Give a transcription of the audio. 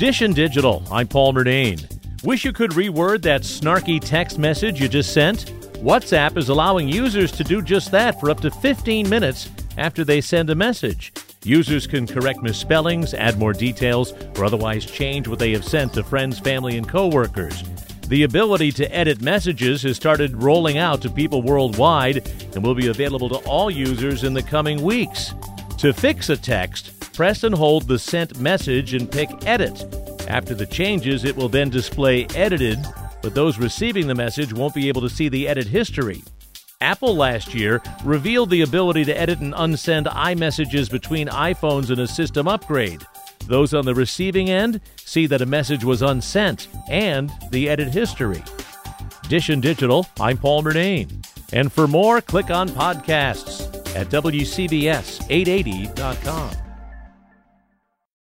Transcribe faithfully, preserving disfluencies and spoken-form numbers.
Dishin' Digital, I'm Paul Murnane. Wish you could reword that snarky text message you just sent? WhatsApp is allowing users to do just that for up to fifteen minutes after they send a message. Users can correct misspellings, add more details, or otherwise change what they have sent to friends, family, and coworkers. The ability to edit messages has started rolling out to people worldwide and will be available to all users in the coming weeks. To fix a text, press and hold the sent message and pick Edit. After the changes, it will then display Edited, but those receiving the message won't be able to see the edit history. Apple last year revealed the ability to edit and unsend iMessages between iPhones in a system upgrade. Those on the receiving end see that a message was unsent and the edit history. Dishin' Digital, I'm Paul Murnane. And for more, click on podcasts at W C B S eight eighty dot com.